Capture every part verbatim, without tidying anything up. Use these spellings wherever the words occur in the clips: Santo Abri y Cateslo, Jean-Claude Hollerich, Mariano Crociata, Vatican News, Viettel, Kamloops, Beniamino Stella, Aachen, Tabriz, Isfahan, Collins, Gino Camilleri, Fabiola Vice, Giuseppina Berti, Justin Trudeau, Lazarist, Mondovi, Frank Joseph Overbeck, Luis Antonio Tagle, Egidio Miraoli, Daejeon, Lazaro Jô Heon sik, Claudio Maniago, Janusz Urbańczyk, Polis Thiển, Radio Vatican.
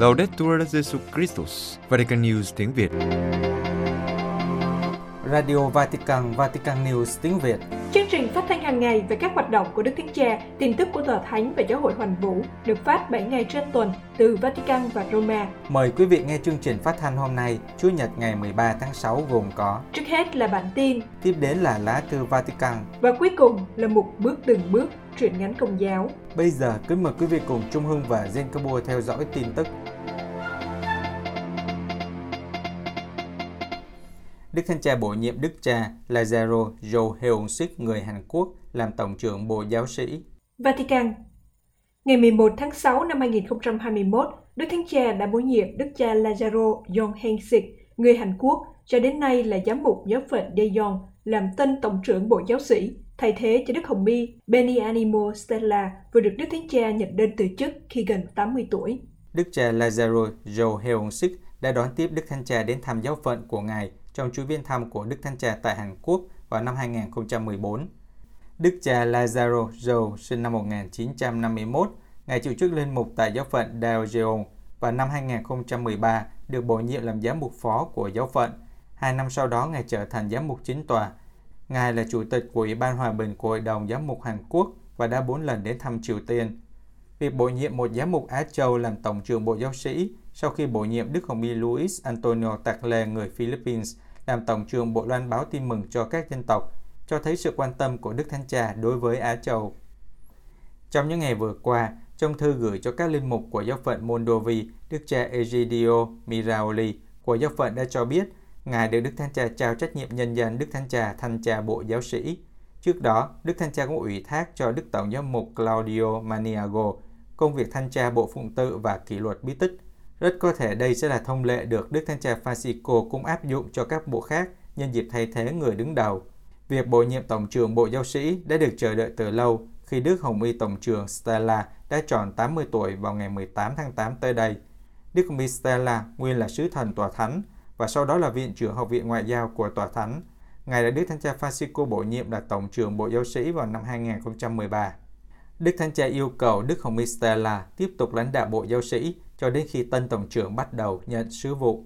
Laudetur Jesus Christus, Vatican News tiếng Việt. Radio Vatican, Vatican News tiếng Việt. Chương trình phát thanh hàng ngày về các hoạt động của Đức Thánh Cha, tin tức của Tòa Thánh và Giáo hội Hoàn Vũ được phát bảy ngày trên tuần từ Vatican và Roma. Mời quý vị nghe chương trình phát thanh hôm nay, Chủ nhật ngày mười ba tháng sáu gồm có: trước hết là bản tin, tiếp đến là lá thư Vatican và cuối cùng là mục Bước từng bước, truyện ngắn Công giáo. Bây giờ kính mời quý vị cùng Trung Hưng và Jean-Claude theo dõi tin tức. Đức Thánh Cha bổ nhiệm Đức Cha Lazaro Jô Heon sik, người Hàn Quốc, làm Tổng trưởng Bộ Giáo sĩ. Vatican. Ngày mười một tháng sáu năm hai không hai mốt, Đức Thánh Cha đã bổ nhiệm Đức Cha Lazaro Jô Heon sik, người Hàn Quốc, cho đến nay là giám mục giáo phận Daejeon, làm tân Tổng trưởng Bộ Giáo sĩ, thay thế cho Đức Hồng Y Beniamino Stella, vừa được Đức Thánh Cha nhận đơn từ chức khi gần tám mươi tuổi. Đức Cha Lazaro Jô Heon sik đã đón tiếp Đức Thánh Cha đến thăm giáo phận của Ngài trong chuyến viếng thăm của Đức Thánh Cha tại Hàn Quốc vào năm hai không một bốn. Đức Cha Lazaro Jô sinh năm một nghìn chín trăm năm mươi mốt, Ngài chịu chức linh mục tại giáo phận Daejeon và năm hai không một ba được bổ nhiệm làm giám mục phó của giáo phận. Hai năm sau đó, Ngài trở thành giám mục chính tòa. Ngài là chủ tịch của Ủy ban Hòa bình của Hội đồng Giám mục Hàn Quốc và đã bốn lần đến thăm Triều Tiên. Việc bổ nhiệm một giám mục Á Châu làm Tổng trưởng Bộ Giáo sĩ sau khi bổ nhiệm Đức Hồng Y Luis Antonio Tagle, người Philippines, làm Tổng trưởng Bộ Loan báo tin mừng cho các dân tộc, cho thấy sự quan tâm của Đức Thánh Cha đối với Á Châu. Trong những ngày vừa qua, trong thư gửi cho các linh mục của giáo phận Mondovi, Đức Cha Egidio Miraoli của giáo phận đã cho biết Ngài được Đức Thánh Cha trao trách nhiệm nhân danh Đức Thánh Cha Thanh tra Bộ Giáo sĩ. Trước đó, Đức Thánh Cha cũng ủy thác cho Đức Tổng giám mục Claudio Maniago công việc thanh tra Bộ Phụng tự và Kỷ luật Bí tích. Rất có thể đây sẽ là thông lệ được Đức Thánh Cha Francisco cũng áp dụng cho các bộ khác nhân dịp thay thế người đứng đầu. Việc bổ nhiệm Tổng trưởng Bộ Giáo sĩ đã được chờ đợi từ lâu khi Đức Hồng Y Tổng trưởng Stella đã tròn tám mươi tuổi vào ngày mười tám tháng tám tới đây. Đức Hồng Y Stella nguyên là sứ thần Tòa Thánh và sau đó là Viện trưởng Học viện Ngoại giao của Tòa Thánh. Ngài đã Đức Thánh Cha Francisco bổ nhiệm là Tổng trưởng Bộ Giáo sĩ vào năm hai không một ba. Đức Thánh Cha yêu cầu Đức Hồng Y Stella tiếp tục lãnh đạo Bộ Giáo sĩ cho đến khi tân Tổng trưởng bắt đầu nhận sứ vụ.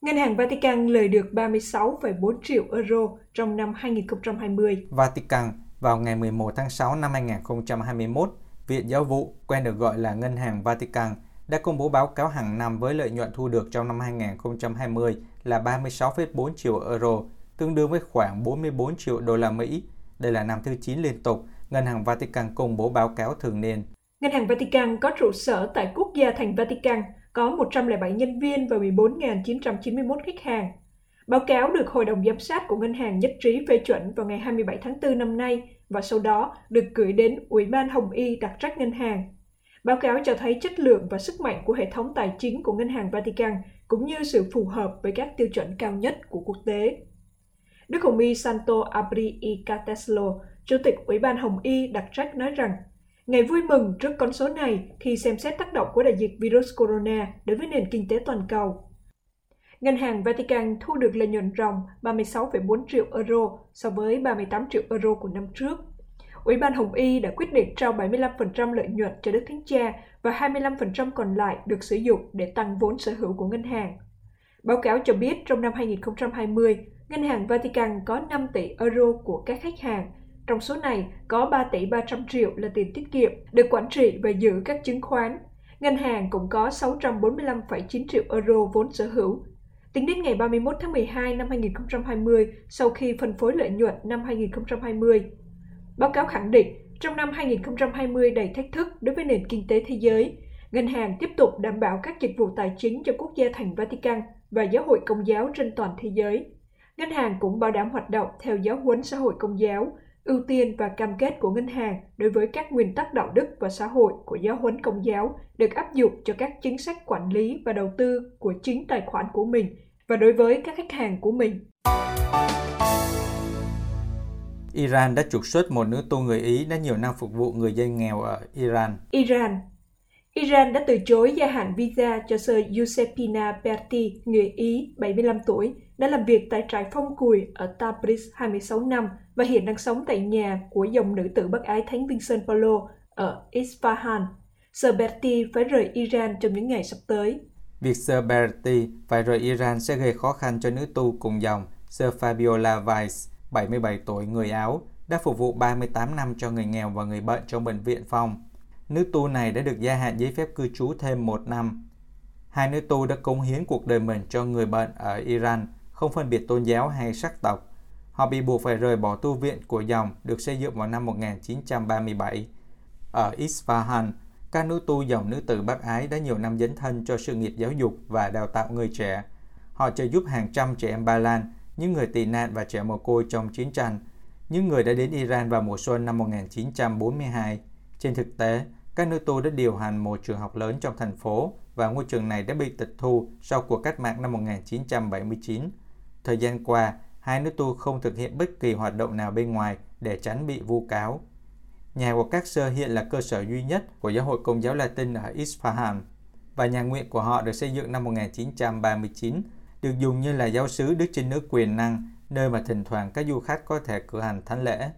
Ngân hàng Vatican lời được ba mươi sáu phẩy bốn triệu euro trong năm hai không hai không. Vatican. Vào ngày mười một tháng sáu năm hai không hai mốt, Viện Giáo vụ, quen được gọi là Ngân hàng Vatican, đã công bố báo cáo hàng năm với lợi nhuận thu được trong năm hai không hai không là ba mươi sáu phẩy bốn triệu euro, tương đương với khoảng bốn mươi bốn triệu đô la Mỹ. Đây là năm thứ chín liên tục Ngân hàng Vatican công bố báo cáo thường niên. Ngân hàng Vatican có trụ sở tại quốc gia thành Vatican, có một trăm lẻ bảy nhân viên và mười bốn nghìn chín trăm chín mươi mốt khách hàng. Báo cáo được Hội đồng Giám sát của Ngân hàng nhất trí phê chuẩn vào ngày hai mươi bảy tháng tư năm nay và sau đó được gửi đến Ủy ban Hồng Y đặc trách Ngân hàng. Báo cáo cho thấy chất lượng và sức mạnh của hệ thống tài chính của Ngân hàng Vatican cũng như sự phù hợp với các tiêu chuẩn cao nhất của quốc tế. Đức Hồng Y Santo Abri y Cateslo, Chủ tịch Ủy ban Hồng Y đặc trách nói rằng Ngài vui mừng trước con số này khi xem xét tác động của đại dịch virus corona đối với nền kinh tế toàn cầu. Ngân hàng Vatican thu được lợi nhuận ròng ba mươi sáu phẩy bốn triệu euro so với ba mươi tám triệu euro của năm trước. Ủy ban Hồng Y đã quyết định trao bảy mươi lăm phần trăm lợi nhuận cho Đức Thánh Cha và hai mươi lăm phần trăm còn lại được sử dụng để tăng vốn sở hữu của ngân hàng. Báo cáo cho biết trong năm hai không hai không, Ngân hàng Vatican có năm tỷ euro của các khách hàng. Trong số này có ba tỷ ba trăm triệu là tiền tiết kiệm, được quản trị và giữ các chứng khoán. Ngân hàng cũng có sáu trăm bốn mươi lăm phẩy chín triệu euro vốn sở hữu. Tính đến ngày ba mươi mốt tháng mười hai năm hai không hai không, sau khi phân phối lợi nhuận năm hai không hai không, báo cáo khẳng định trong năm hai không hai không đầy thách thức đối với nền kinh tế thế giới, ngân hàng tiếp tục đảm bảo các dịch vụ tài chính cho quốc gia thành Vatican và giáo hội Công giáo trên toàn thế giới. Ngân hàng cũng bảo đảm hoạt động theo giáo huấn xã hội Công giáo, ưu tiên và cam kết của ngân hàng đối với các nguyên tắc đạo đức và xã hội của giáo huấn Công giáo được áp dụng cho các chính sách quản lý và đầu tư của chính tài khoản của mình và đối với các khách hàng của mình. Iran đã trục xuất một nữ tu người Ý đã nhiều năm phục vụ người dân nghèo ở Iran. Iran. Iran đã từ chối gia hạn visa cho sơ Giuseppina Berti, người Ý, bảy mươi lăm tuổi, đã làm việc tại trại phong cùi ở Tabriz hai mươi sáu năm và hiện đang sống tại nhà của dòng nữ tử Bắc Ái Thánh Vincent Paulo ở Isfahan. Sir Berti phải rời Iran trong những ngày sắp tới. Việc Sir Berti phải rời Iran sẽ gây khó khăn cho nữ tu cùng dòng Sir Fabiola Vice, bảy mươi bảy tuổi, người Áo, đã phục vụ ba mươi tám năm cho người nghèo và người bệnh trong bệnh viện Phong. Nữ tu này đã được gia hạn giấy phép cư trú thêm một năm. Hai nữ tu đã cống hiến cuộc đời mình cho người bệnh ở Iran, không phân biệt tôn giáo hay sắc tộc. Họ bị buộc phải rời bỏ tu viện của dòng được xây dựng vào năm một nghìn chín trăm ba mươi bảy. Ở Isfahan, các nữ tu dòng nữ tử Bắc Ái đã nhiều năm dấn thân cho sự nghiệp giáo dục và đào tạo người trẻ. Họ trợ giúp hàng trăm trẻ em Ba Lan, những người tị nạn và trẻ mồ côi trong chiến tranh, những người đã đến Iran vào mùa xuân năm một nghìn chín trăm bốn mươi hai. Trên thực tế, các nữ tu đã điều hành một trường học lớn trong thành phố và ngôi trường này đã bị tịch thu sau cuộc cách mạng năm một nghìn chín trăm bảy mươi chín. Thời gian qua, hai nữ tu không thực hiện bất kỳ hoạt động nào bên ngoài để tránh bị vu cáo. Nhà của các sơ hiện là cơ sở duy nhất của giáo hội Công giáo Latin ở Isfahan, và nhà nguyện của họ được xây dựng năm một nghìn chín trăm ba mươi chín, được dùng như là giáo xứ Đức Trinh Nữ quyền năng, nơi mà thỉnh thoảng các du khách có thể cử hành thánh lễ.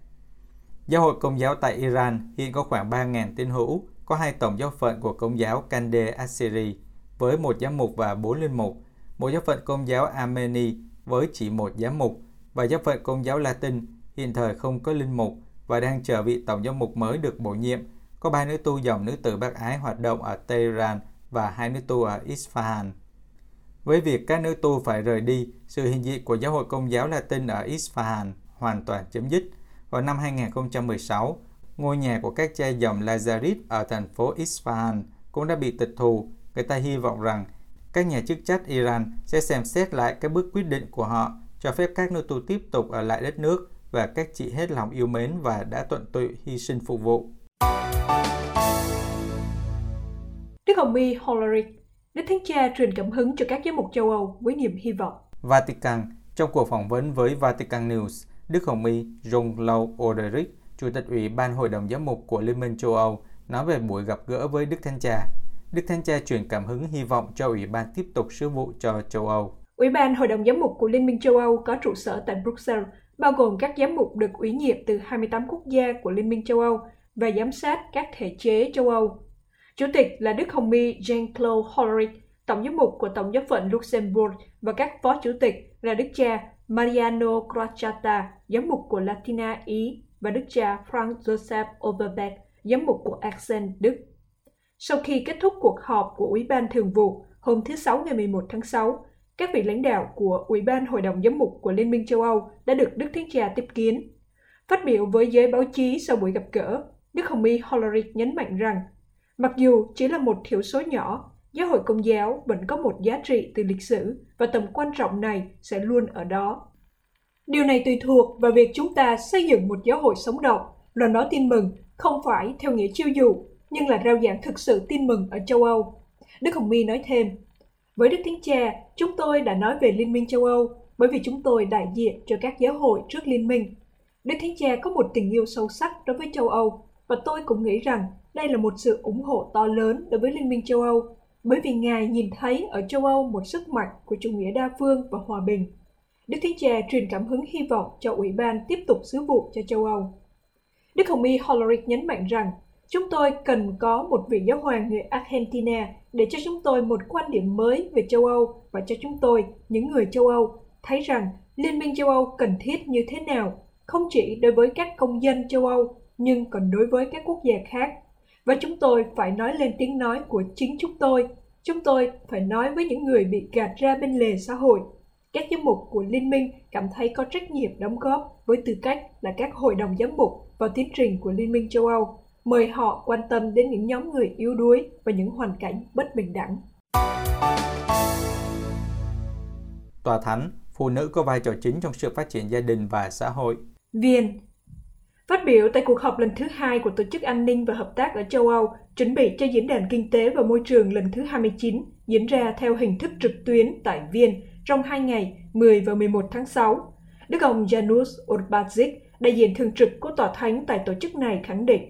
Giáo hội Công giáo tại Iran hiện có khoảng ba nghìn tín hữu, có hai tổng giáo phận của Công giáo Kande Assyri với một giám mục và bốn linh mục, một giáo phận Công giáo Armeni với chỉ một giám mục, và giáo phận Công giáo Latin hiện thời không có linh mục và đang chờ vị tổng giám mục mới được bổ nhiệm. Có ba nữ tu dòng nữ tử Bắc Ái hoạt động ở Tehran và hai nữ tu ở Isfahan. Với việc các nữ tu phải rời đi, sự hiện diện của giáo hội Công giáo Latin ở Isfahan hoàn toàn chấm dứt. Vào năm hai nghìn không trăm mười sáu, ngôi nhà của các cha dòng Lazarist ở thành phố Isfahan cũng đã bị tịch thu. Người ta hy vọng rằng các nhà chức trách Iran sẽ xem xét lại các bước quyết định của họ, cho phép các nữ tu tiếp tục ở lại đất nước và các chị hết lòng yêu mến và đã tuận tụy hy sinh phục vụ. Đức Hồng Y Hollerich, Đức Thánh Cha truyền cảm hứng cho các giám mục châu Âu với niềm hy vọng. Vatican. Trong cuộc phỏng vấn với Vatican News, Đức Hồng Y Jean-Claude Hollerich, Chủ tịch Ủy ban Hội đồng Giám mục của Liên minh châu Âu, nói về buổi gặp gỡ với Đức Thánh Cha. Đức Thánh Cha truyền cảm hứng hy vọng cho Ủy ban tiếp tục sứ vụ cho châu Âu. Ủy ban Hội đồng Giám mục của Liên minh châu Âu có trụ sở tại Bruxelles, bao gồm các giám mục được ủy nhiệm từ hai mươi tám quốc gia của Liên minh châu Âu và giám sát các thể chế châu Âu. Chủ tịch là Đức Hồng Y Jean-Claude Hollerich, Tổng giám mục của Tổng giáo phận Luxembourg, và các phó chủ tịch là Đức cha Mariano Crociata, giám mục của Latina Ý, và Đức cha Frank Joseph Overbeck, giám mục của Aachen Đức. Sau khi kết thúc cuộc họp của Ủy ban Thường vụ hôm thứ Sáu ngày mười một tháng sáu, các vị lãnh đạo của Ủy ban Hội đồng Giám mục của Liên minh châu Âu đã được Đức Thánh Cha tiếp kiến. Phát biểu với giới báo chí sau buổi gặp gỡ, Đức Hồng Y Hollerich nhấn mạnh rằng, mặc dù chỉ là một thiểu số nhỏ, Giáo hội Công giáo vẫn có một giá trị từ lịch sử và tầm quan trọng này sẽ luôn ở đó. Điều này tùy thuộc vào việc chúng ta xây dựng một giáo hội sống động, loan báo tin mừng, không phải theo nghĩa chiêu dụ, nhưng là rao giảng thực sự tin mừng ở châu Âu. Đức Hồng Y nói thêm, với Đức Thánh Cha, chúng tôi đã nói về Liên minh châu Âu bởi vì chúng tôi đại diện cho các giáo hội trước Liên minh. Đức Thánh Cha có một tình yêu sâu sắc đối với châu Âu, và tôi cũng nghĩ rằng đây là một sự ủng hộ to lớn đối với Liên minh châu Âu, bởi vì Ngài nhìn thấy ở châu Âu một sức mạnh của chủ nghĩa đa phương và hòa bình. Đức Thánh Cha truyền cảm hứng hy vọng cho Ủy ban tiếp tục sứ vụ cho châu Âu. Đức Hồng Y Hollerich nhấn mạnh rằng, chúng tôi cần có một vị giáo hoàng người Argentina để cho chúng tôi một quan điểm mới về châu Âu và cho chúng tôi, những người châu Âu, thấy rằng Liên minh châu Âu cần thiết như thế nào, không chỉ đối với các công dân châu Âu, nhưng còn đối với các quốc gia khác. Và chúng tôi phải nói lên tiếng nói của chính chúng tôi. Chúng tôi phải nói với những người bị gạt ra bên lề xã hội. Các giám mục của Liên minh cảm thấy có trách nhiệm đóng góp với tư cách là các hội đồng giám mục vào tiến trình của Liên minh châu Âu. Mời họ quan tâm đến những nhóm người yếu đuối và những hoàn cảnh bất bình đẳng. Tòa Thánh, phụ nữ có vai trò chính trong sự phát triển gia đình và xã hội. Viên. Phát biểu tại cuộc họp lần thứ hai của Tổ chức An ninh và Hợp tác ở châu Âu, chuẩn bị cho Diễn đàn Kinh tế và Môi trường lần thứ hai mươi chín, diễn ra theo hình thức trực tuyến tại Viên trong hai ngày mười và mười một tháng sáu. Đức ông Janusz Urbańczyk, đại diện thường trực của Tòa Thánh tại tổ chức này, khẳng định,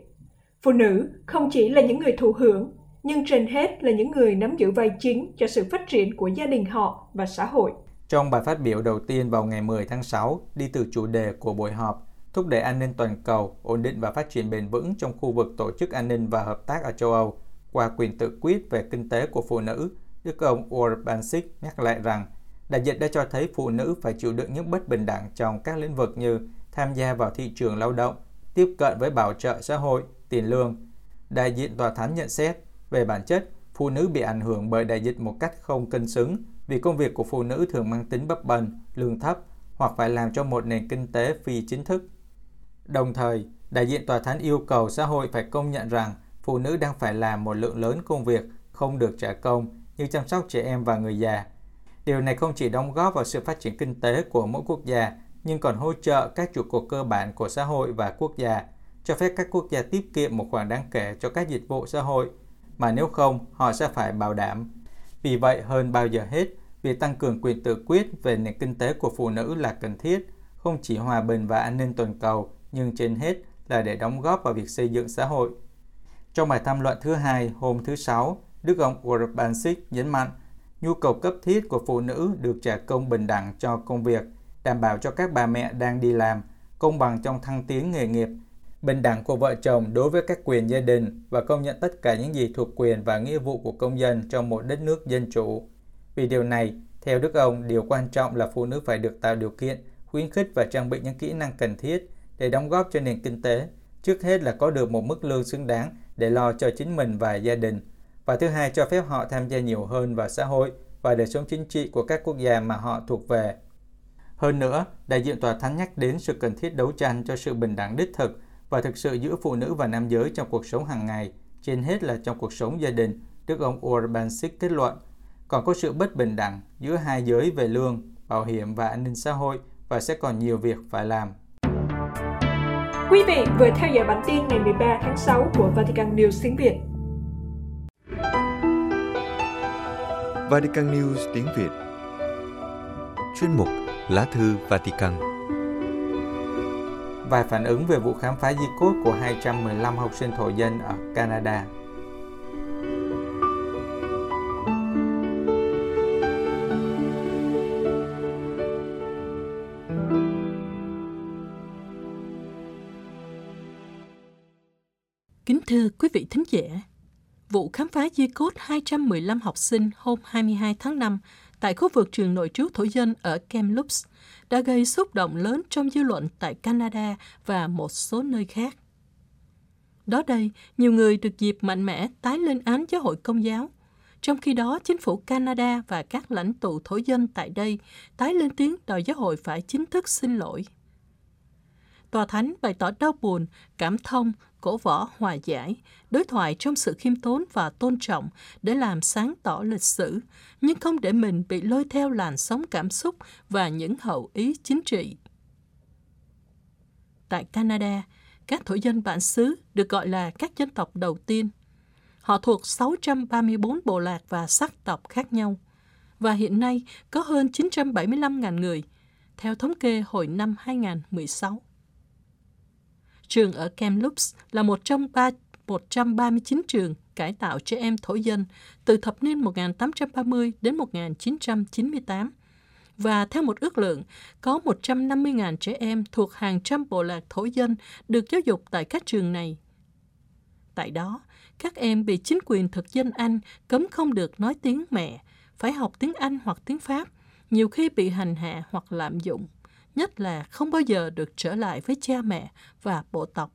phụ nữ không chỉ là những người thụ hưởng, nhưng trên hết là những người nắm giữ vai chính cho sự phát triển của gia đình họ và xã hội. Trong bài phát biểu đầu tiên vào ngày mười tháng sáu, đi từ chủ đề của buổi họp, thúc đẩy an ninh toàn cầu, ổn định và phát triển bền vững trong khu vực Tổ chức An ninh và Hợp tác ở châu Âu, qua quyền tự quyết về kinh tế của phụ nữ, Đức ông Urbańczyk nhắc lại rằng đại dịch đã cho thấy phụ nữ phải chịu đựng những bất bình đẳng trong các lĩnh vực như tham gia vào thị trường lao động, tiếp cận với bảo trợ xã hội, tiền lương. Đại diện tòa thánh nhận xét, về bản chất, phụ nữ bị ảnh hưởng bởi đại dịch một cách không cân xứng vì công việc của phụ nữ thường mang tính bấp bênh, lương thấp hoặc phải làm cho một nền kinh tế phi chính thức. Đồng thời, đại diện tòa thánh yêu cầu xã hội phải công nhận rằng phụ nữ đang phải làm một lượng lớn công việc không được trả công như chăm sóc trẻ em và người già. Điều này không chỉ đóng góp vào sự phát triển kinh tế của mỗi quốc gia, nhưng còn hỗ trợ các trụ cột cơ bản của xã hội và quốc gia, cho phép các quốc gia tiết kiệm một khoản đáng kể cho các dịch vụ xã hội, mà nếu không, họ sẽ phải bảo đảm. Vì vậy, hơn bao giờ hết, việc tăng cường quyền tự quyết về nền kinh tế của phụ nữ là cần thiết, không chỉ hòa bình và an ninh toàn cầu, nhưng trên hết là để đóng góp vào việc xây dựng xã hội. Trong bài tham luận thứ hai hôm thứ Sáu, Đức ông Urbańczyk nhấn mạnh nhu cầu cấp thiết của phụ nữ được trả công bình đẳng cho công việc, đảm bảo cho các bà mẹ đang đi làm, công bằng trong thăng tiến nghề nghiệp, bình đẳng của vợ chồng đối với các quyền gia đình và công nhận tất cả những gì thuộc quyền và nghĩa vụ của công dân trong một đất nước dân chủ. Vì điều này, theo Đức ông, điều quan trọng là phụ nữ phải được tạo điều kiện, khuyến khích và trang bị những kỹ năng cần thiết để đóng góp cho nền kinh tế. Trước hết là có được một mức lương xứng đáng để lo cho chính mình và gia đình. Và thứ hai, cho phép họ tham gia nhiều hơn vào xã hội và đời sống chính trị của các quốc gia mà họ thuộc về. Hơn nữa, đại diện tòa thánh nhắc đến sự cần thiết đấu tranh cho sự bình đẳng đích thực và thực sự giữa phụ nữ và nam giới trong cuộc sống hàng ngày, trên hết là trong cuộc sống gia đình, Đức ông Urbańczyk kết luận. Còn có sự bất bình đẳng giữa hai giới về lương, bảo hiểm và an ninh xã hội và sẽ còn nhiều việc phải làm. Quý vị vừa theo dõi bản tin ngày mười ba tháng sáu của Vatican News tiếng Việt. Vatican News tiếng Việt. Chuyên mục Lá thư Vatican. Vài phản ứng về vụ khám phá di cốt của hai trăm mười lăm học sinh thổ dân ở Canada. Kính thưa quý vị thính giả, vụ khám phá di cốt hai trăm mười lăm học sinh hôm hai mươi hai tháng năm tại khu vực trường nội trú thổ dân ở Kamloops đã gây xúc động lớn trong dư luận tại Canada và một số nơi khác. Đó đây, nhiều người được dịp mạnh mẽ tái lên án giáo hội Công giáo, trong khi đó chính phủ Canada và các lãnh tụ thổ dân tại đây tái lên tiếng đòi giáo hội phải chính thức xin lỗi. Tòa Thánh bày tỏ đau buồn, cảm thông, cổ võ hòa giải, đối thoại trong sự khiêm tốn và tôn trọng để làm sáng tỏ lịch sử, nhưng không để mình bị lôi theo làn sóng cảm xúc và những hậu ý chính trị. Tại Canada, các thổ dân bản xứ được gọi là các dân tộc đầu tiên. Họ thuộc sáu trăm ba mươi bốn bộ lạc và sắc tộc khác nhau, và hiện nay có hơn chín trăm bảy mươi lăm nghìn người, theo thống kê hồi năm hai không một sáu. Trường ở Kamloops là một trong một trăm ba mươi chín trường cải tạo trẻ em thổ dân từ thập niên một nghìn tám trăm ba mươi đến một nghìn chín trăm chín mươi tám. Và theo một ước lượng, có một trăm năm mươi nghìn trẻ em thuộc hàng trăm bộ lạc thổ dân được giáo dục tại các trường này. Tại đó, các em bị chính quyền thực dân Anh cấm không được nói tiếng mẹ, phải học tiếng Anh hoặc tiếng Pháp, nhiều khi bị hành hạ hoặc lạm dụng, nhất là không bao giờ được trở lại với cha mẹ và bộ tộc.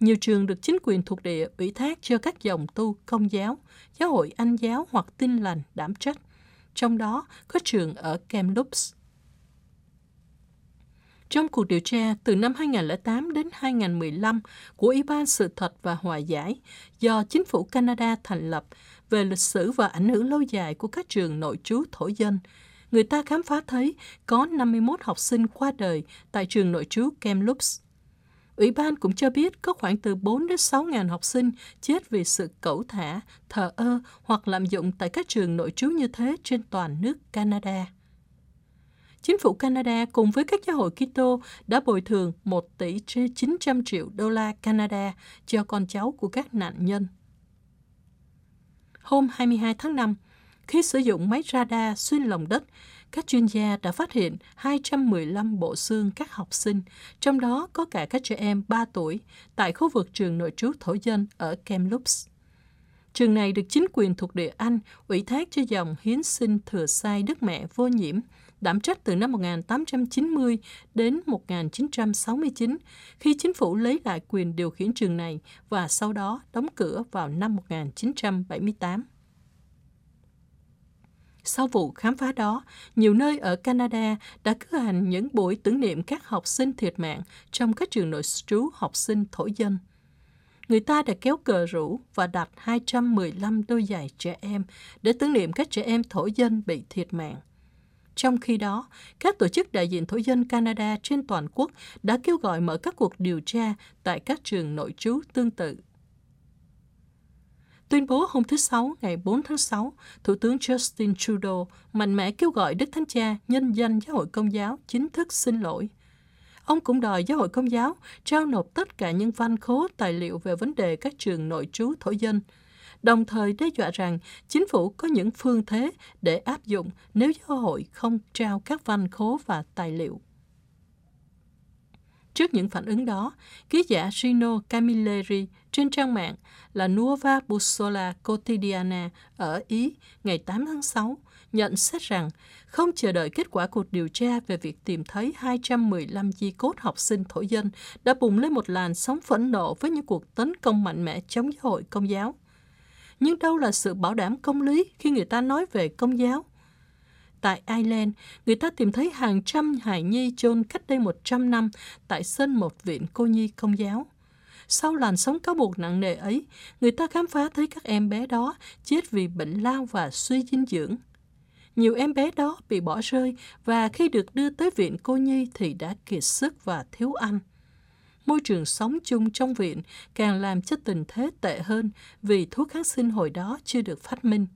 Nhiều trường được chính quyền thuộc địa ủy thác cho các dòng tu Công giáo, Giáo hội Anh giáo hoặc Tin lành đảm trách, trong đó có trường ở Kamloops. Trong cuộc điều tra từ năm hai không không tám đến hai không một năm của Ủy ban Sự thật và Hòa giải do chính phủ Canada thành lập về lịch sử và ảnh hưởng lâu dài của các trường nội trú thổ dân, người ta khám phá thấy có năm mươi mốt học sinh qua đời tại trường nội trú Kamloops. Ủy ban cũng cho biết có khoảng từ bốn đến sáu nghìn học sinh chết vì sự cẩu thả, thờ ơ hoặc lạm dụng tại các trường nội trú như thế trên toàn nước Canada. Chính phủ Canada cùng với các giáo hội Kitô đã bồi thường một tỷ chín trăm triệu đô la Canada cho con cháu của các nạn nhân. Hôm hai mươi hai tháng năm, khi sử dụng máy radar xuyên lòng đất, các chuyên gia đã phát hiện hai trăm mười lăm bộ xương các học sinh, trong đó có cả các trẻ em ba tuổi, tại khu vực trường nội trú thổ dân ở Kamloops. Trường này được chính quyền thuộc địa Anh ủy thác cho dòng hiến sinh thừa sai Đức Mẹ Vô Nhiễm, đảm trách từ năm một nghìn tám trăm chín mươi đến một nghìn chín trăm sáu mươi chín, khi chính phủ lấy lại quyền điều khiển trường này và sau đó đóng cửa vào năm một nghìn chín trăm bảy mươi tám. Sau vụ khám phá đó, nhiều nơi ở Canada đã cử hành những buổi tưởng niệm các học sinh thiệt mạng trong các trường nội trú học sinh thổ dân. Người ta đã kéo cờ rủ và đặt hai trăm mười lăm đôi giày trẻ em để tưởng niệm các trẻ em thổ dân bị thiệt mạng. Trong khi đó, các tổ chức đại diện thổ dân Canada trên toàn quốc đã kêu gọi mở các cuộc điều tra tại các trường nội trú tương tự. Tuyên bố hôm thứ Sáu, ngày bốn tháng sáu, Thủ tướng Justin Trudeau mạnh mẽ kêu gọi Đức Thánh Cha nhân danh Giáo hội Công giáo chính thức xin lỗi. Ông cũng đòi Giáo hội Công giáo trao nộp tất cả những văn khố tài liệu về vấn đề các trường nội trú thổ dân, đồng thời đe dọa rằng chính phủ có những phương thế để áp dụng nếu Giáo hội không trao các văn khố và tài liệu. Trước những phản ứng đó, ký giả Gino Camilleri trên trang mạng La Nuova Bussola Quotidiana ở Ý ngày tám tháng sáu nhận xét rằng không chờ đợi kết quả cuộc điều tra về việc tìm thấy hai trăm mười lăm di cốt học sinh thổ dân đã bùng lên một làn sóng phẫn nộ với những cuộc tấn công mạnh mẽ chống Giáo hội Công giáo. Nhưng đâu là sự bảo đảm công lý khi người ta nói về Công giáo? Tại Ireland, người ta tìm thấy hàng trăm hài nhi chôn cách đây một trăm năm tại sân một viện cô nhi Công giáo. Sau làn sóng cáo buộc nặng nề ấy, người ta khám phá thấy các em bé đó chết vì bệnh lao và suy dinh dưỡng. Nhiều em bé đó bị bỏ rơi và khi được đưa tới viện cô nhi thì đã kiệt sức và thiếu ăn. Môi trường sống chung trong viện càng làm cho tình thế tệ hơn vì thuốc kháng sinh hồi đó chưa được phát minh.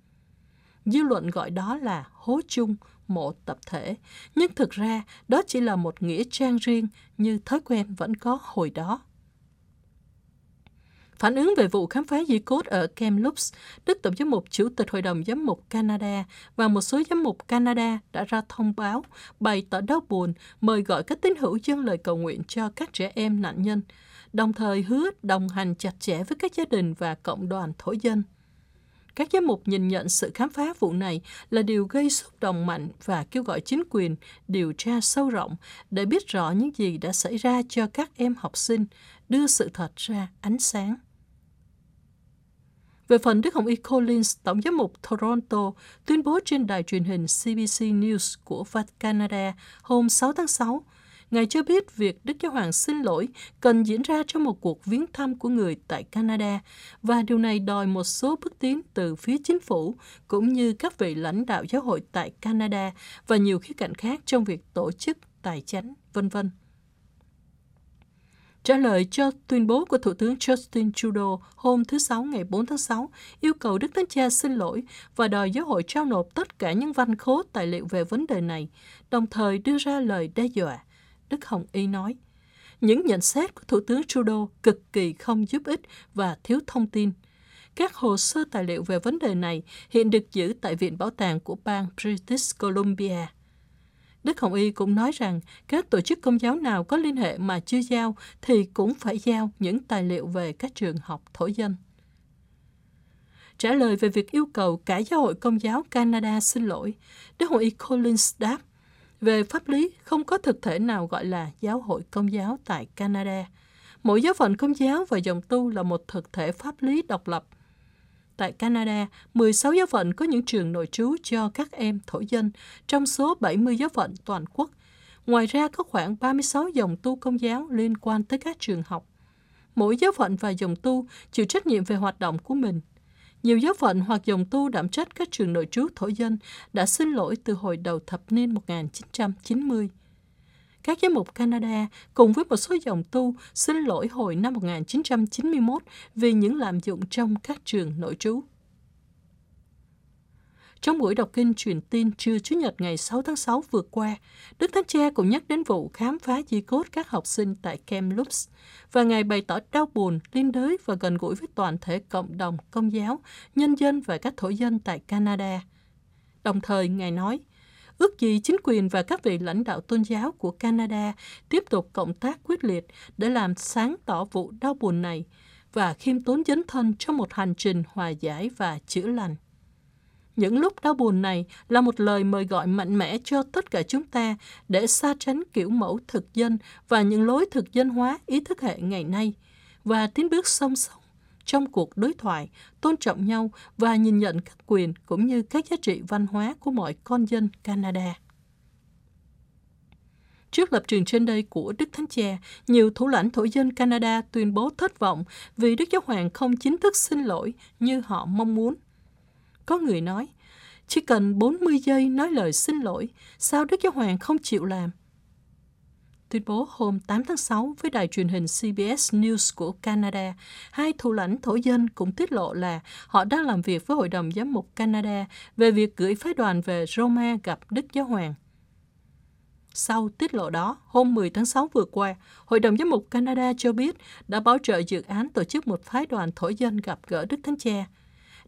Dư luận gọi đó là hố chung, mộ tập thể, nhưng thực ra đó chỉ là một nghĩa trang riêng như thói quen vẫn có hồi đó. Phản ứng về vụ khám phá di cốt ở Kamloops, Đức Tổng giám mục, Chủ tịch Hội đồng Giám mục Canada và một số giám mục Canada đã ra thông báo bày tỏ đau buồn, mời gọi các tín hữu dâng lời cầu nguyện cho các trẻ em nạn nhân, đồng thời hứa đồng hành chặt chẽ với các gia đình và cộng đoàn thổ dân. Các giám mục nhìn nhận sự khám phá vụ này là điều gây xúc động mạnh và kêu gọi chính quyền điều tra sâu rộng để biết rõ những gì đã xảy ra cho các em học sinh, đưa sự thật ra ánh sáng. Về phần Đức Hồng Y Collins, Tổng giám mục Toronto, tuyên bố trên đài truyền hình xê bê xê News của Canada hôm sáu tháng sáu, Ngài cho biết việc Đức Giáo Hoàng xin lỗi cần diễn ra trong một cuộc viếng thăm của người tại Canada và điều này đòi một số bước tiến từ phía chính phủ cũng như các vị lãnh đạo giáo hội tại Canada và nhiều khía cạnh khác trong việc tổ chức, tài chánh, vân vân. Trả lời cho tuyên bố của Thủ tướng Justin Trudeau hôm thứ Sáu ngày bốn tháng sáu yêu cầu Đức Thánh Cha xin lỗi và đòi giáo hội trao nộp tất cả những văn khố tài liệu về vấn đề này, đồng thời đưa ra lời đe dọa. Đức Hồng Y nói, những nhận xét của Thủ tướng Trudeau cực kỳ không giúp ích và thiếu thông tin. Các hồ sơ tài liệu về vấn đề này hiện được giữ tại Viện Bảo tàng của bang British Columbia. Đức Hồng Y cũng nói rằng các tổ chức công giáo nào có liên hệ mà chưa giao thì cũng phải giao những tài liệu về các trường học thổ dân. Trả lời về việc yêu cầu cả Giáo hội Công giáo Canada xin lỗi, Đức Hồng Y Collins đáp, về pháp lý, không có thực thể nào gọi là Giáo hội Công giáo tại Canada. Mỗi giáo phận Công giáo và dòng tu là một thực thể pháp lý độc lập. Tại Canada, mười sáu giáo phận có những trường nội trú cho các em thổ dân, trong số bảy mươi giáo phận toàn quốc. Ngoài ra, có khoảng ba mươi sáu dòng tu Công giáo liên quan tới các trường học. Mỗi giáo phận và dòng tu chịu trách nhiệm về hoạt động của mình. Nhiều giáo phận hoặc dòng tu đảm trách các trường nội trú thổ dân đã xin lỗi từ hồi đầu thập niên một nghìn chín trăm chín mươi. Các giám mục Canada cùng với một số dòng tu xin lỗi hồi năm một nghìn chín trăm chín mươi mốt vì những lạm dụng trong các trường nội trú. Trong buổi đọc kinh truyền tin trưa Chủ nhật ngày sáu tháng sáu vừa qua, Đức Thánh Cha cũng nhắc đến vụ khám phá di cốt các học sinh tại Kamloops và Ngài bày tỏ đau buồn, liên đới và gần gũi với toàn thể cộng đồng Công giáo, nhân dân và các thổ dân tại Canada. Đồng thời, Ngài nói, ước gì chính quyền và các vị lãnh đạo tôn giáo của Canada tiếp tục cộng tác quyết liệt để làm sáng tỏ vụ đau buồn này và khiêm tốn dấn thân trong một hành trình hòa giải và chữa lành. Những lúc đau buồn này là một lời mời gọi mạnh mẽ cho tất cả chúng ta để xa tránh kiểu mẫu thực dân và những lối thực dân hóa ý thức hệ ngày nay, và tiến bước song song trong cuộc đối thoại, tôn trọng nhau và nhìn nhận các quyền cũng như các giá trị văn hóa của mọi con dân Canada. Trước lập trường trên đây của Đức Thánh Cha, nhiều thủ lãnh thổ dân Canada tuyên bố thất vọng vì Đức Giáo Hoàng không chính thức xin lỗi như họ mong muốn. Có người nói, chỉ cần bốn mươi giây nói lời xin lỗi, sao Đức Giáo Hoàng không chịu làm? Tuyên bố hôm tám tháng sáu với đài truyền hình xê bê ét News của Canada, hai thủ lãnh thổ dân cũng tiết lộ là họ đang làm việc với Hội đồng Giám mục Canada về việc gửi phái đoàn về Roma gặp Đức Giáo Hoàng. Sau tiết lộ đó, hôm mười tháng sáu vừa qua, Hội đồng Giám mục Canada cho biết đã bảo trợ dự án tổ chức một phái đoàn thổ dân gặp gỡ Đức Thánh Cha.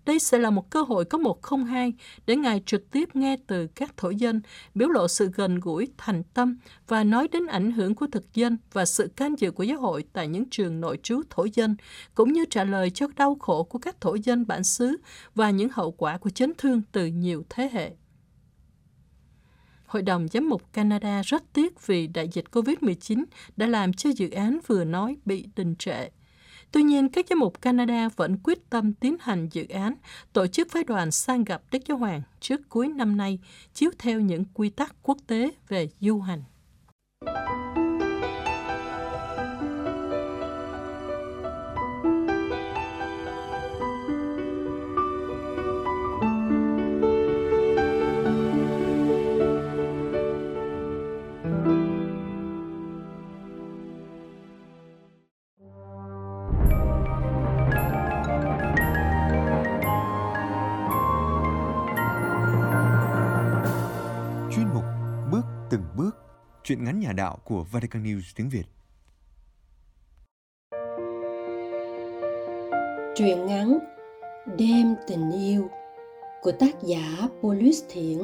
Đây sẽ là một cơ hội có một không hai để Ngài trực tiếp nghe từ các thổ dân, biểu lộ sự gần gũi, thành tâm và nói đến ảnh hưởng của thực dân và sự can dự của giáo hội tại những trường nội trú thổ dân, cũng như trả lời cho đau khổ của các thổ dân bản xứ và những hậu quả của chấn thương từ nhiều thế hệ. Hội đồng Giám mục Canada rất tiếc vì đại dịch cô vít mười chín đã làm cho dự án vừa nói bị đình trệ. Tuy nhiên, các giám mục Canada vẫn quyết tâm tiến hành dự án, tổ chức phái đoàn sang gặp Đức Giáo Hoàng trước cuối năm nay, chiếu theo những quy tắc quốc tế về du hành. Truyện ngắn nhà đạo của Vatican News tiếng Việt. Truyện ngắn Đêm tình yêu của tác giả Polis Thiển,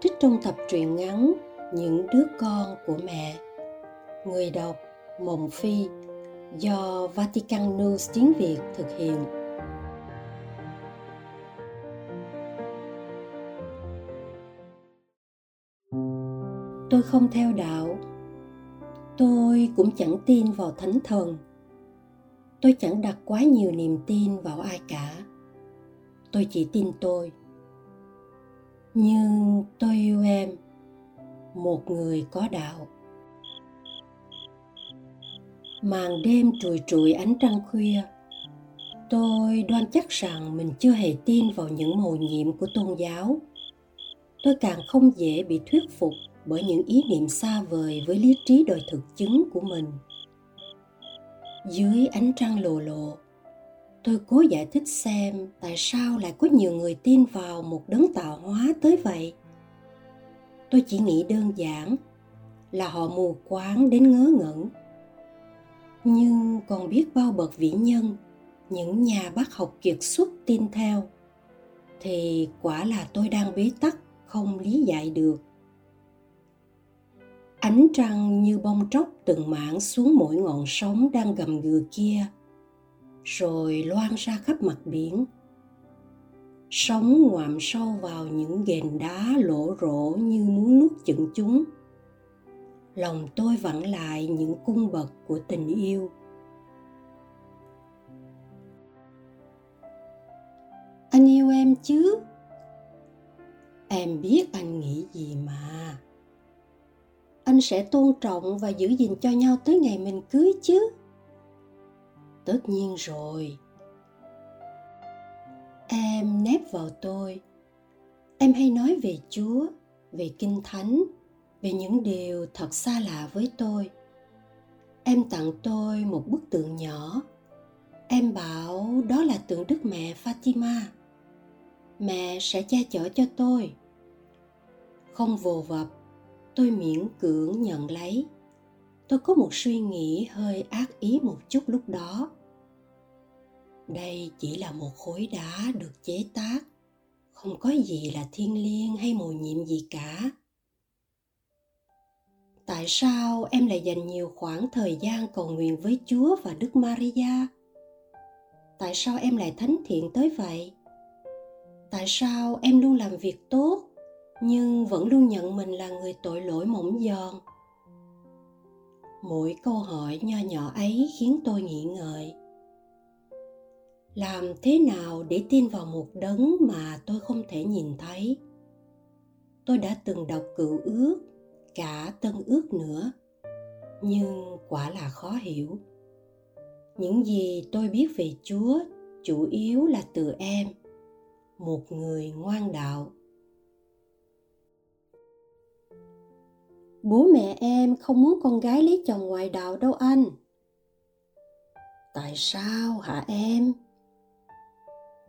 trích trong tập truyện ngắn Những đứa con của mẹ. Người đọc Mộng Phi, do Vatican News tiếng Việt thực hiện. Tôi không theo đạo, tôi cũng chẳng tin vào thánh thần, tôi chẳng đặt quá nhiều niềm tin vào ai cả, tôi chỉ tin tôi. Nhưng tôi yêu em, một người có đạo. Màn đêm trùi trụi ánh trăng khuya, tôi đoan chắc rằng mình chưa hề tin vào những mầu nhiệm của tôn giáo. Tôi càng không dễ bị thuyết phục bởi những ý niệm xa vời với lý trí đòi thực chứng của mình. Dưới ánh trăng lồ lộ, tôi cố giải thích xem tại sao lại có nhiều người tin vào một đấng tạo hóa tới vậy. Tôi chỉ nghĩ đơn giản là họ mù quáng đến ngớ ngẩn. Nhưng còn biết bao bậc vĩ nhân, những nhà bác học kiệt xuất tin theo, thì quả là tôi đang bế tắc không lý giải được. Ánh trăng như bông tróc từng mảng xuống mỗi ngọn sóng đang gầm gừ kia, rồi loang ra khắp mặt biển. Sóng ngoạm sâu vào những ghềnh đá lỗ rỗ như muốn nuốt chửng chúng. Lòng tôi vặn lại những cung bậc của tình yêu. Anh yêu em chứ? Em biết anh nghĩ gì mà. Anh sẽ tôn trọng và giữ gìn cho nhau tới ngày mình cưới chứ? Tất nhiên rồi. Em nép vào tôi. Em hay nói về Chúa, về Kinh Thánh, về những điều thật xa lạ với tôi. Em tặng tôi một bức tượng nhỏ. Em bảo đó là tượng Đức Mẹ Fatima. Mẹ sẽ che chở cho tôi. Không vồ vập, tôi miễn cưỡng nhận lấy. Tôi có một suy nghĩ hơi ác ý một chút lúc đó. Đây chỉ là một khối đá được chế tác, không có gì là thiêng liêng hay mầu nhiệm gì cả. Tại sao em lại dành nhiều khoảng thời gian cầu nguyện với Chúa và Đức Maria? tại sao em lại thánh thiện tới vậy? Tại sao em luôn làm việc tốt, nhưng vẫn luôn nhận mình là người tội lỗi mỏng giòn? Mỗi câu hỏi nho nhỏ ấy khiến tôi nghĩ ngợi. Làm thế nào để tin vào một đấng mà tôi không thể nhìn thấy? Tôi đã từng đọc Cựu Ước, cả Tân Ước nữa, nhưng quả là khó hiểu. Những gì tôi biết về Chúa chủ yếu là từ em, một người ngoan đạo. Bố mẹ em không muốn con gái lấy chồng ngoại đạo đâu anh. Tại sao hả em?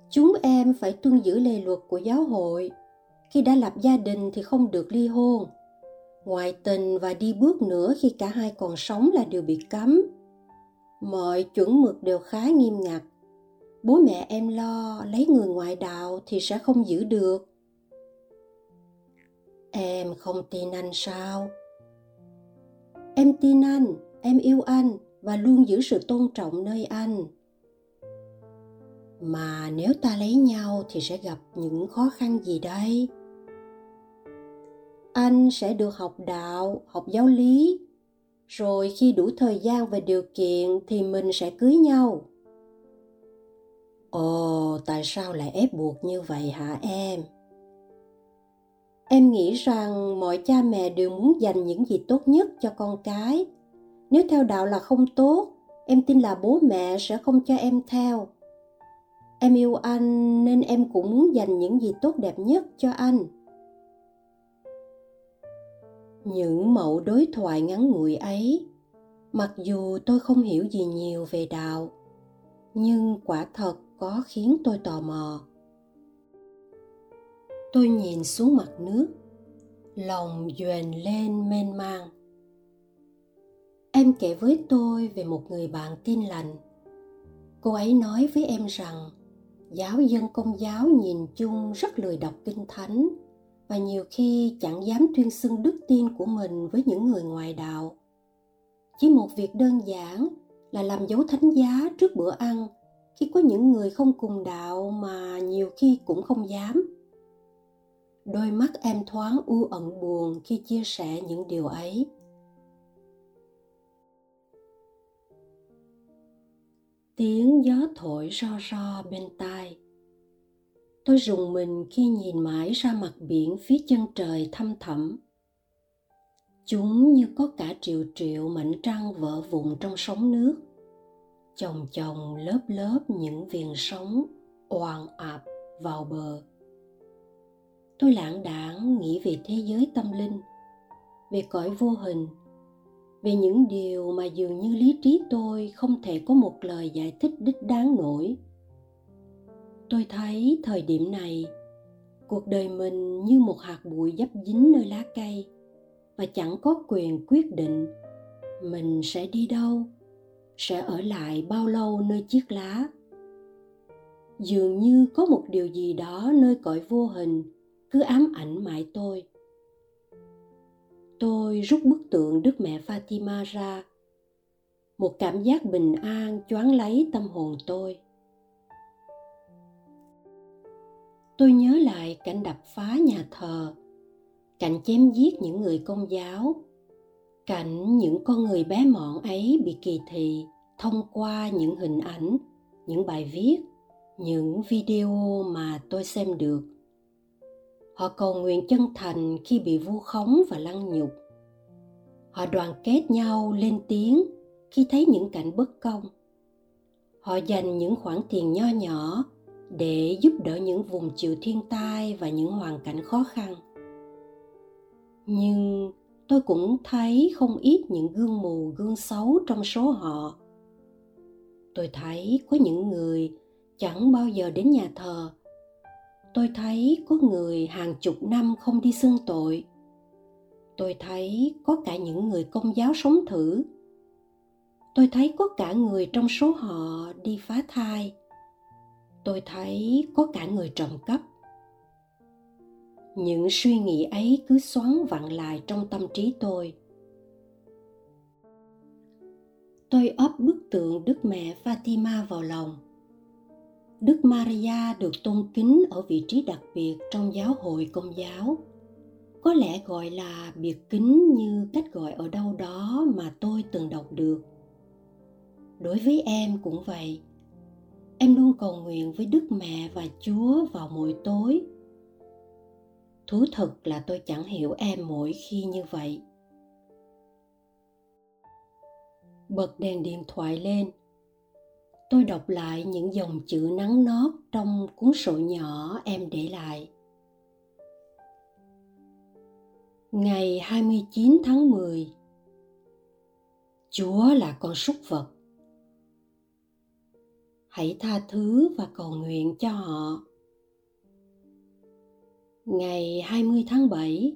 Chúng em phải tuân giữ lề luật của giáo hội. Khi đã lập gia đình thì không được ly hôn. Ngoại tình và đi bước nữa khi cả hai còn sống là điều bị cấm. Mọi chuẩn mực đều khá nghiêm ngặt. Bố mẹ em lo lấy người ngoại đạo thì sẽ không giữ được. Em không tin anh sao? Em tin anh, em yêu anh và luôn giữ sự tôn trọng nơi anh. Mà nếu ta lấy nhau thì sẽ gặp những khó khăn gì đây? Anh sẽ được học đạo, học giáo lý. Rồi khi đủ thời gian và điều kiện thì mình sẽ cưới nhau. Ồ, tại sao lại ép buộc như vậy hả em? Em nghĩ rằng mọi cha mẹ đều muốn dành những gì tốt nhất cho con cái. Nếu theo đạo là không tốt, em tin là bố mẹ sẽ không cho em theo. Em yêu anh nên em cũng muốn dành những gì tốt đẹp nhất cho anh. Những mẫu đối thoại ngắn ngủi ấy, mặc dù tôi không hiểu gì nhiều về đạo, nhưng quả thật có khiến tôi tò mò. Tôi nhìn xuống mặt nước, lòng dồn lên mênh mang. Em kể với tôi về một người bạn tin lành. Cô ấy nói với em rằng giáo dân Công giáo nhìn chung rất lười đọc Kinh Thánh và nhiều khi chẳng dám tuyên xưng đức tin của mình với những người ngoại đạo. Chỉ một việc đơn giản là làm dấu thánh giá trước bữa ăn khi có những người không cùng đạo mà nhiều khi cũng không dám. Đôi mắt em thoáng u ẩn buồn khi chia sẻ những điều ấy. Tiếng gió thổi ro ro bên tai. Tôi rùng mình khi nhìn mãi ra mặt biển phía chân trời thăm thẳm. Chúng như có cả triệu triệu mảnh trăng vỡ vụn trong sóng nước, chồng chồng lớp lớp những viền sóng oằn ạp vào bờ. Tôi lãng đãng nghĩ về thế giới tâm linh, về cõi vô hình, về những điều mà dường như lý trí tôi không thể có một lời giải thích đích đáng nổi. Tôi thấy thời điểm này, cuộc đời mình như một hạt bụi dấp dính nơi lá cây và chẳng có quyền quyết định mình sẽ đi đâu, sẽ ở lại bao lâu nơi chiếc lá. Dường như có một điều gì đó nơi cõi vô hình cứ ám ảnh mãi tôi. Tôi rút bức tượng Đức Mẹ Fatima ra. Một cảm giác bình an choáng lấy tâm hồn tôi. Tôi nhớ lại cảnh đập phá nhà thờ, cảnh chém giết những người Công giáo, cảnh những con người bé mọn ấy bị kỳ thị thông qua những hình ảnh, những bài viết, những video mà tôi xem được. Họ cầu nguyện chân thành khi bị vu khống và lăng nhục. Họ đoàn kết nhau lên tiếng khi thấy những cảnh bất công. Họ dành những khoản tiền nho nhỏ để giúp đỡ những vùng chịu thiên tai và những hoàn cảnh khó khăn. Nhưng tôi cũng thấy không ít những gương mù, gương xấu trong số họ. Tôi thấy có những người chẳng bao giờ đến nhà thờ. Tôi thấy có người hàng chục năm không đi xưng tội. Tôi thấy có cả những người Công giáo sống thử. Tôi thấy có cả người trong số họ đi phá thai. Tôi thấy có cả người trộm cắp. Những suy nghĩ ấy cứ xoắn vặn lại trong tâm trí tôi. Tôi ấp bức tượng Đức Mẹ Fatima vào lòng. Đức Maria được tôn kính ở vị trí đặc biệt trong giáo hội Công giáo. Có lẽ gọi là biệt kính như cách gọi ở đâu đó mà tôi từng đọc được. Đối với em cũng vậy. Em luôn cầu nguyện với Đức Mẹ và Chúa vào mỗi tối. Thú thật là tôi chẳng hiểu em mỗi khi như vậy. Bật đèn điện thoại lên. Tôi đọc lại những dòng chữ nắng nót trong cuốn sổ nhỏ em để lại. Ngày hai mươi chín tháng mười. Chúa là con súc vật. Hãy tha thứ và cầu nguyện cho họ. Ngày hai mươi tháng bảy.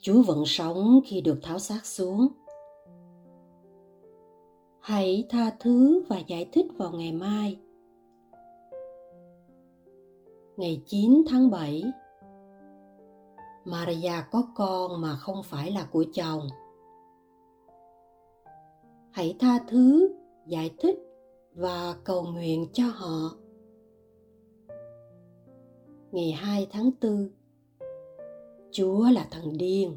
Chúa vẫn sống khi được tháo xác xuống. Hãy tha thứ và giải thích vào ngày mai. Ngày chín tháng bảy. Maria có con mà không phải là của chồng. Hãy tha thứ, giải thích và cầu nguyện cho họ. Ngày hai tháng tư. Chúa là thần điên,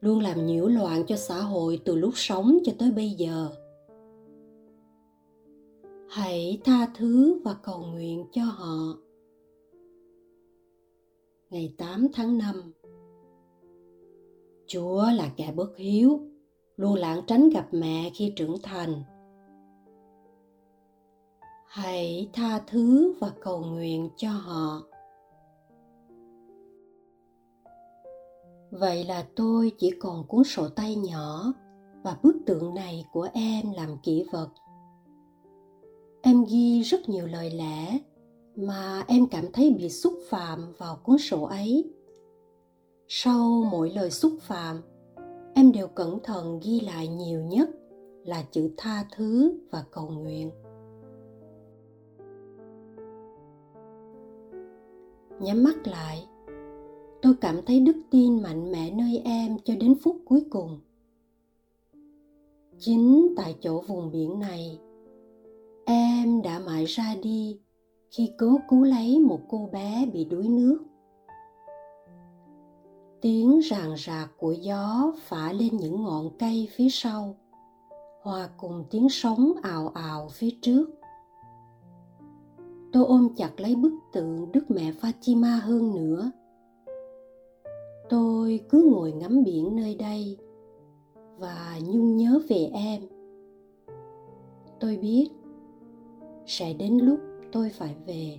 luôn làm nhiễu loạn cho xã hội từ lúc sống cho tới bây giờ. Hãy tha thứ và cầu nguyện cho họ. Ngày tám tháng năm. Chúa là kẻ bất hiếu, luôn lãng tránh gặp mẹ khi trưởng thành. Hãy tha thứ và cầu nguyện cho họ. Vậy là tôi chỉ còn cuốn sổ tay nhỏ và bức tượng này của em làm kỷ vật. Em ghi rất nhiều lời lẽ mà em cảm thấy bị xúc phạm vào cuốn sổ ấy. Sau mỗi lời xúc phạm, em đều cẩn thận ghi lại nhiều nhất là chữ tha thứ và cầu nguyện. Nhắm mắt lại, tôi cảm thấy đức tin mạnh mẽ nơi em cho đến phút cuối cùng. Chính tại chỗ vùng biển này, em đã mãi ra đi khi cố cứu lấy một cô bé bị đuối nước. Tiếng ràn rạc của gió phả lên những ngọn cây phía sau, hòa cùng tiếng sóng ào ào phía trước. Tôi ôm chặt lấy bức tượng Đức Mẹ Fatima hơn nữa. Tôi cứ ngồi ngắm biển nơi đây và nhung nhớ về em. Tôi biết sẽ đến lúc tôi phải về.